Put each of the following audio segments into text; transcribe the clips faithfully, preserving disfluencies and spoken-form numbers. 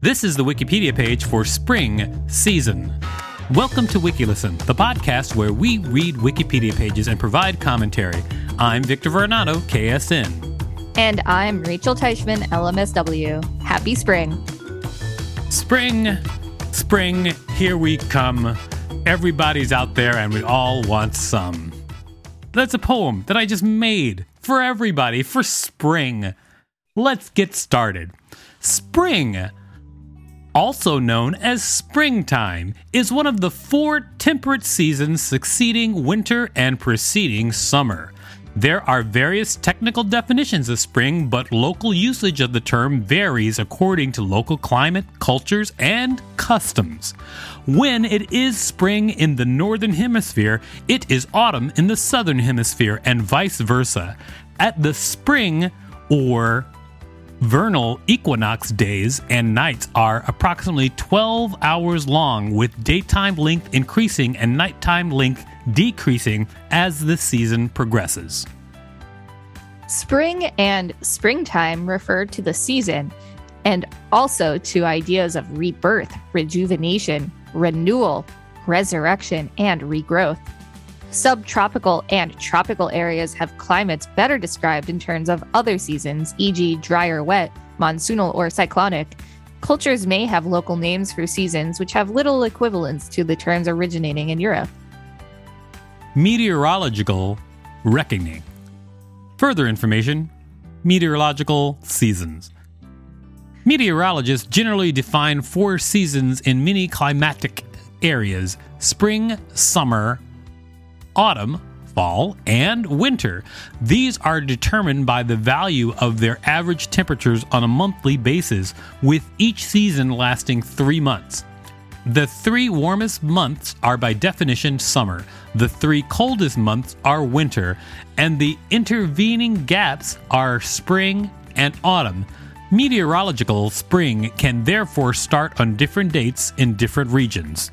This is the Wikipedia page for Spring Season. Welcome to WikiListen, the podcast where we read Wikipedia pages and provide commentary. I'm Victor Varnado, K S N. And I'm Rachel Teichman, L M S W. Happy spring. Spring, spring, here we come. Everybody's out there and we all want some. That's a poem that I just made for everybody for spring. Let's get started. Spring, also known as springtime, is one of the four temperate seasons succeeding winter and preceding summer. There are various technical definitions of spring, but local usage of the term varies according to local climate, cultures, and customs. When it is spring in the northern hemisphere, it is autumn in the southern hemisphere, and vice versa. At the spring or vernal equinox, days and nights are approximately twelve hours long, with daytime length increasing and nighttime length decreasing as the season progresses. Spring and springtime refer to the season and also to ideas of rebirth, rejuvenation, renewal, resurrection, and regrowth. Subtropical and tropical areas have climates better described in terms of other seasons, for example dry or wet, monsoonal or cyclonic. Cultures may have local names for seasons which have little equivalence to the terms originating in Europe. Meteorological reckoning. Further information, meteorological seasons. Meteorologists generally define four seasons in many climatic areas: spring, summer, autumn, fall, and winter. These are determined by the value of their average temperatures on a monthly basis, with each season lasting three months. The three warmest months are by definition summer, the three coldest months are winter, and the intervening gaps are spring and autumn. Meteorological spring can therefore start on different dates in different regions.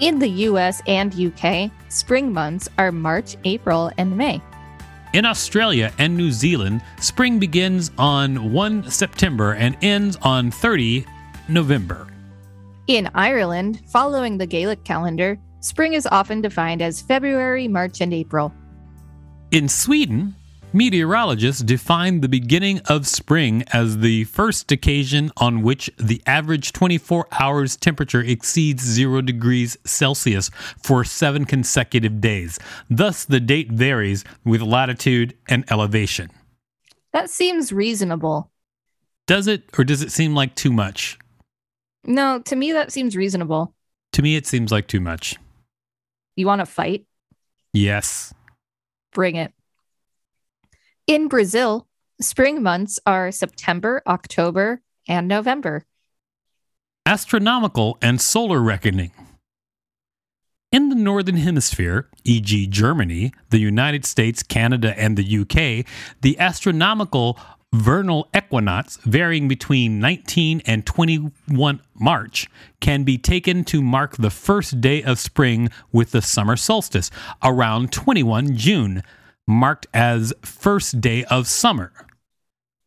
In the U S and U K, spring months are March, April, and May. In Australia and New Zealand, spring begins on the first of September and ends on the thirtieth of November. In Ireland, following the Gaelic calendar, spring is often defined as February, March, and April. In Sweden, meteorologists define the beginning of spring as the first occasion on which the average twenty-four hours temperature exceeds zero degrees Celsius for seven consecutive days. Thus, the date varies with latitude and elevation. That seems reasonable. Does it, or does it seem like too much? No, to me that seems reasonable. To me it seems like too much. You want to fight? Yes. Bring it. In Brazil, spring months are September, October, and November. Astronomical and solar reckoning. In the northern hemisphere, for example Germany, the United States, Canada, and the U K, the astronomical vernal equinox, varying between nineteen and twenty-first March, can be taken to mark the first day of spring, with the summer solstice around the twenty-first of June. Marked as first day of summer.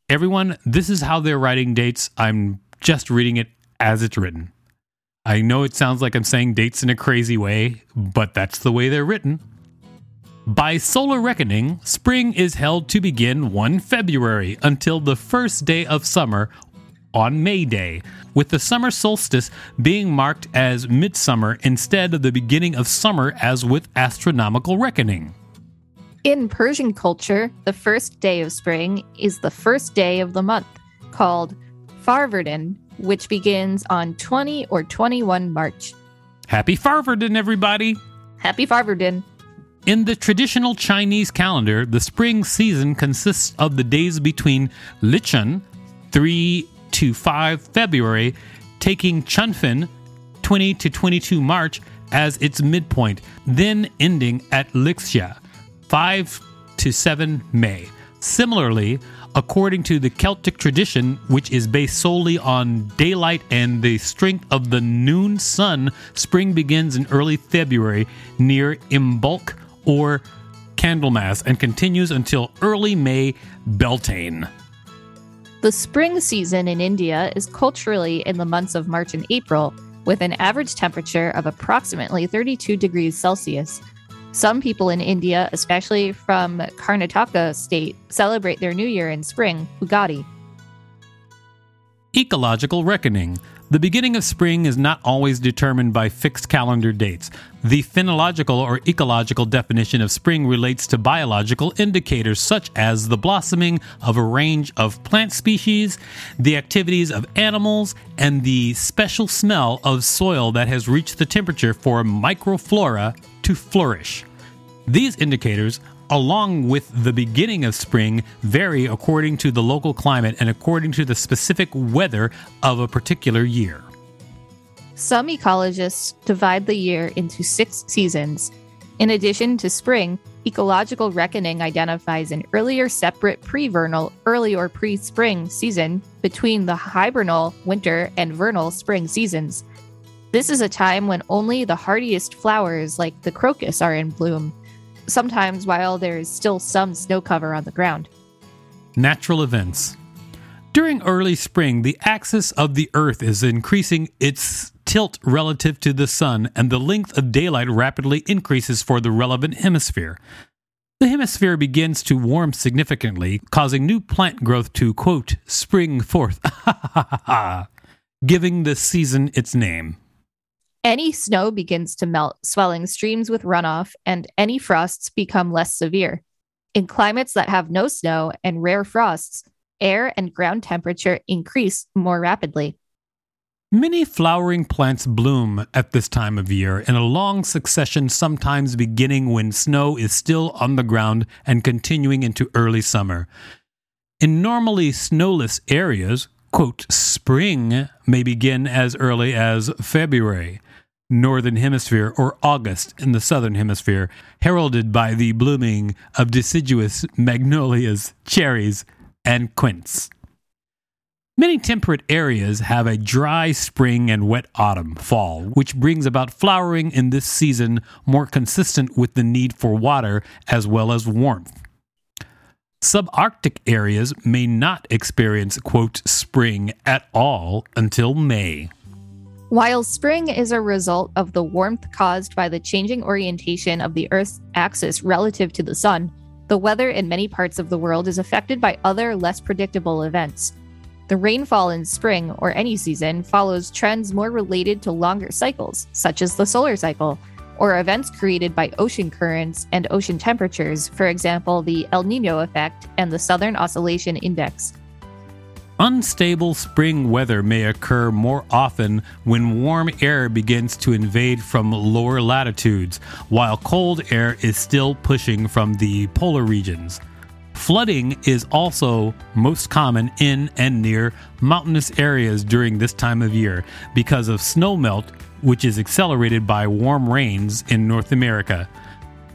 Everyone, this is how they're writing dates. I'm just reading it as it's written. I know it sounds like I'm saying dates in a crazy way, but that's the way they're written. By solar reckoning, spring is held to begin the first of February until the first day of summer on May Day, with the summer solstice being marked as midsummer instead of the beginning of summer as with astronomical reckoning. In Persian culture, the first day of spring is the first day of the month, called Farvardin, which begins on the twentieth or the twenty-first of March. Happy Farvardin, everybody! Happy Farvardin! In the traditional Chinese calendar, the spring season consists of the days between Lichun, the third to the fifth of February, taking Chunfen, the twentieth to the twenty-second of March, as its midpoint, then ending at Lixia, the fifth to the seventh of May. Similarly, according to the Celtic tradition, which is based solely on daylight and the strength of the noon sun, spring begins in early February near Imbolc or Candlemas and continues until early May, Beltane. The spring season in India is culturally in the months of March and April, with an average temperature of approximately thirty-two degrees Celsius. Some people in India, especially from Karnataka state, celebrate their new year in spring, Ugadi. Ecological reckoning. The beginning of spring is not always determined by fixed calendar dates. The phenological or ecological definition of spring relates to biological indicators such as the blossoming of a range of plant species, the activities of animals, and the special smell of soil that has reached the temperature for microflora to flourish. These indicators, along with the beginning of spring, vary according to the local climate and according to the specific weather of a particular year. Some ecologists divide the year into six seasons. In addition to spring, ecological reckoning identifies an earlier separate pre-vernal, early or pre-spring season between the hibernal winter and vernal spring seasons. This is a time when only the hardiest flowers like the crocus are in bloom, sometimes while there is still some snow cover on the ground. Natural events. During early spring, the axis of the Earth is increasing its tilt relative to the sun, and the length of daylight rapidly increases for the relevant hemisphere. The hemisphere begins to warm significantly, causing new plant growth to, quote, spring forth, giving the season its name. Any snow begins to melt, swelling streams with runoff, and any frosts become less severe. In climates that have no snow and rare frosts, air and ground temperature increase more rapidly. Many flowering plants bloom at this time of year in a long succession, sometimes beginning when snow is still on the ground and continuing into early summer. In normally snowless areas, quote, spring may begin as early as February, Northern Hemisphere, or August in the Southern Hemisphere, heralded by the blooming of deciduous magnolias, cherries, and quince. Many temperate areas have a dry spring and wet autumn, fall, which brings about flowering in this season more consistent with the need for water as well as warmth. Subarctic areas may not experience, quote, spring at all until May. While spring is a result of the warmth caused by the changing orientation of the Earth's axis relative to the sun, the weather in many parts of the world is affected by other, less predictable events. The rainfall in spring, or any season, follows trends more related to longer cycles, such as the solar cycle, or events created by ocean currents and ocean temperatures, for example, the El Niño effect and the Southern Oscillation Index. Unstable spring weather may occur more often when warm air begins to invade from lower latitudes, while cold air is still pushing from the polar regions. Flooding is also most common in and near mountainous areas during this time of year because of snowmelt, which is accelerated by warm rains in North America.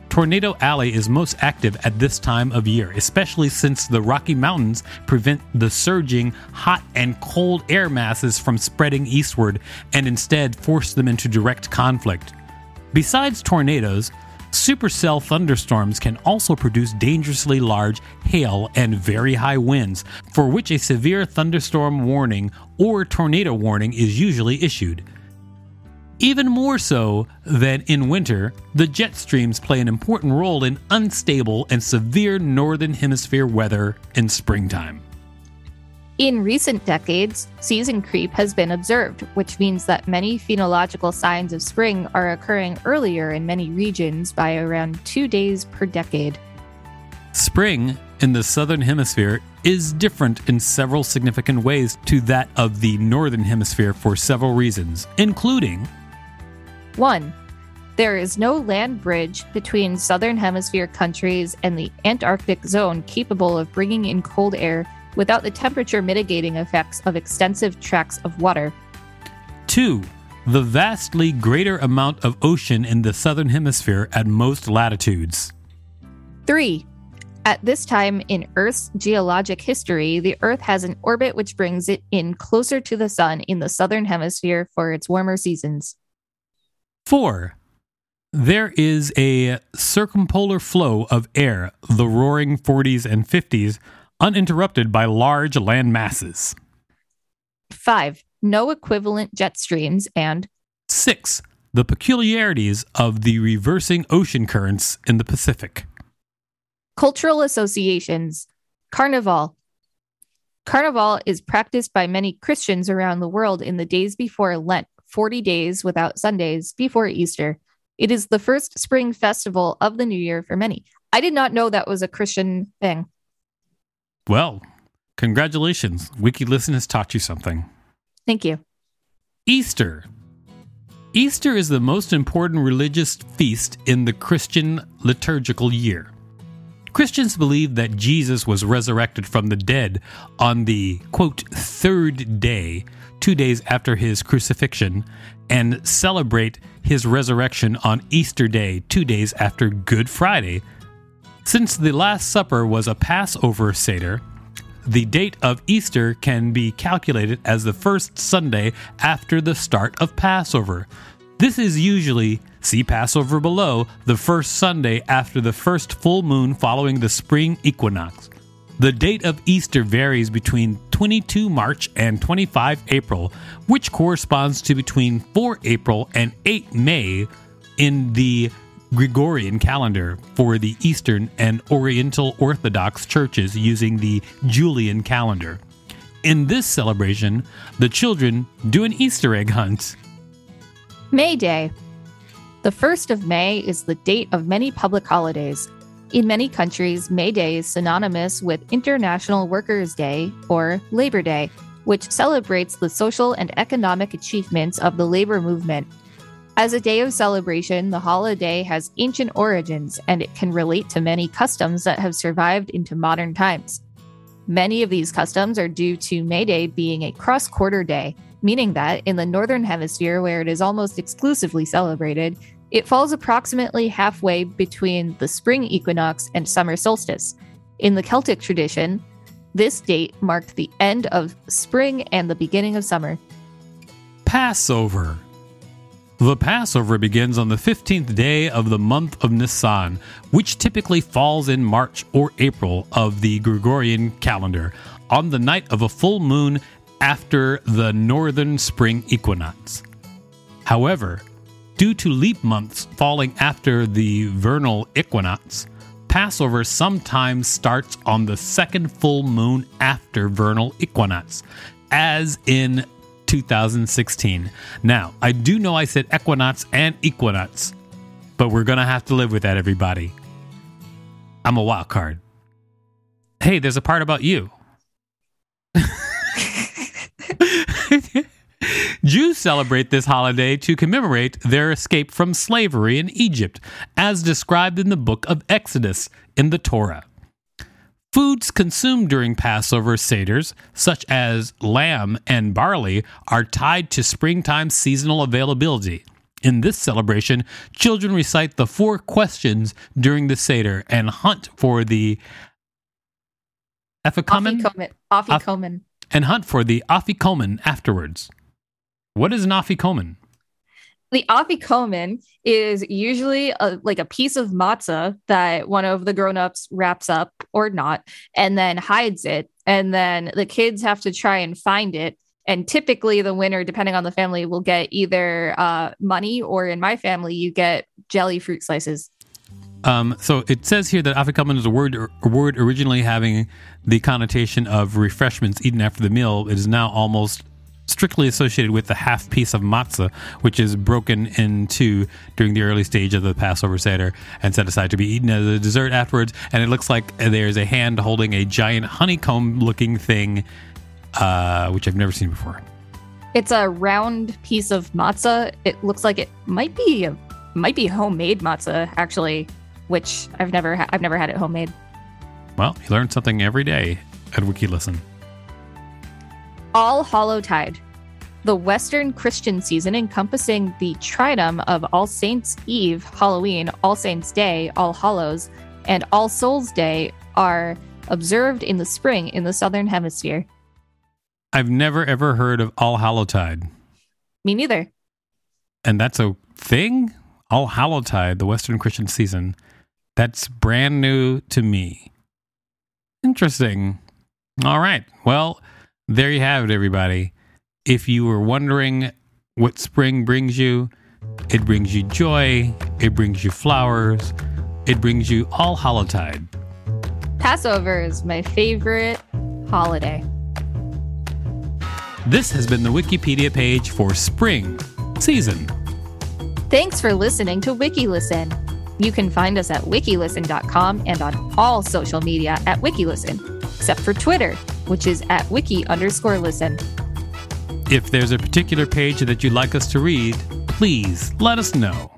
Tornado Alley is most active at this time of year, especially since the Rocky Mountains prevent the surging hot and cold air masses from spreading eastward and instead force them into direct conflict. Besides tornadoes, supercell thunderstorms can also produce dangerously large hail and very high winds, for which a severe thunderstorm warning or tornado warning is usually issued. Even more so than in winter, the jet streams play an important role in unstable and severe northern hemisphere weather in springtime. In recent decades, season creep has been observed, which means that many phenological signs of spring are occurring earlier in many regions by around two days per decade. Spring in the southern hemisphere is different in several significant ways to that of the northern hemisphere for several reasons, including one. There is no land bridge between Southern Hemisphere countries and the Antarctic zone capable of bringing in cold air without the temperature mitigating effects of extensive tracts of water. Two. The vastly greater amount of ocean in the Southern Hemisphere at most latitudes. Three. At this time in Earth's geologic history, the Earth has an orbit which brings it in closer to the sun in the Southern Hemisphere for its warmer seasons. Four. There is a circumpolar flow of air, the roaring forties and fifties, uninterrupted by large land masses. Five, no equivalent jet streams, and... Six, the peculiarities of the reversing ocean currents in the Pacific. Cultural associations. Carnival. Carnival is practiced by many Christians around the world in the days before Lent, forty days without Sundays, before Easter. It is the first spring festival of the new year for many. I did not know that was a Christian thing. Well, congratulations. WikiListen has taught you something. Thank you. Easter. Easter is the most important religious feast in the Christian liturgical year. Christians believe that Jesus was resurrected from the dead on the, quote, third day, two days after his crucifixion, and celebrate his resurrection on Easter Day, two days after Good Friday. Since the Last Supper was a Passover Seder, the date of Easter can be calculated as the first Sunday after the start of Passover. This is usually, see Passover below, the first Sunday after the first full moon following the spring equinox. The date of Easter varies between twenty-second March and twenty-fifth April, which corresponds to between fourth April and eighth May in the Gregorian calendar for the Eastern and Oriental Orthodox churches using the Julian calendar. In this celebration, the children do an Easter egg hunt. May Day. The first of May is the date of many public holidays. In many countries, May Day is synonymous with International Workers' Day or Labor Day, which celebrates the social and economic achievements of the labor movement. As a day of celebration, the holiday has ancient origins, and it can relate to many customs that have survived into modern times. Many of these customs are due to May Day being a cross-quarter day, meaning that in the Northern Hemisphere, where it is almost exclusively celebrated, it falls approximately halfway between the spring equinox and summer solstice. In the Celtic tradition, this date marked the end of spring and the beginning of summer. Passover. The Passover begins on the fifteenth day of the month of Nisan, which typically falls in March or April of the Gregorian calendar, on the night of a full moon after the northern spring equinox. However, due to leap months falling after the vernal equinox, Passover sometimes starts on the second full moon after vernal equinox, as in two thousand sixteen. Now, I do know I said equinox and equinox, but we're going to have to live with that, everybody. I'm a wild card. Hey, there's a part about you. Jews celebrate this holiday to commemorate their escape from slavery in Egypt, as described in the book of Exodus in the Torah. Foods consumed during Passover seders, such as lamb and barley, are tied to springtime seasonal availability. In this celebration, children recite the four questions during the seder and hunt for the afikomen. Afikomen. Afikomen. Af- and hunt for the afikomen afterwards. What is an afikomen? The afikomen is usually a, like a piece of matzah that one of the grown-ups wraps up or not and then hides it. And then the kids have to try and find it. And typically the winner, depending on the family, will get either uh, money or, in my family, you get jelly fruit slices. Um, so it says here that afikomen is a word, a word originally having the connotation of refreshments eaten after the meal. It is now almost strictly associated with the half piece of matzah, which is broken in two during the early stage of the Passover Seder and set aside to be eaten as a dessert afterwards. And it looks like there's a hand holding a giant honeycomb-looking thing, uh, which I've never seen before. It's a round piece of matzah. It looks like it might be a, might be homemade matzah, actually, which I've never ha- I've never had it homemade. Well, you learn something every day at WikiListen. All Hallowtide, the Western Christian season encompassing the trinum of All Saints' Eve, Halloween, All Saints' Day, All Hallows, and All Souls' Day are observed in the spring in the Southern Hemisphere. I've never, ever heard of All Hallowtide. Me neither. And that's a thing? All Hallowtide, the Western Christian season. That's brand new to me. Interesting. All right. Well, there you have it, everybody. If you were wondering what spring brings you, it brings you joy, it brings you flowers, it brings you All Hallowtide. Passover is my favorite holiday. This has been the Wikipedia page for spring season. Thanks for listening to WikiListen. You can find us at wiki listen dot com and on all social media at WikiListen, except for Twitter, which is at wiki underscore listen. If there's a particular page that you'd like us to read, please let us know.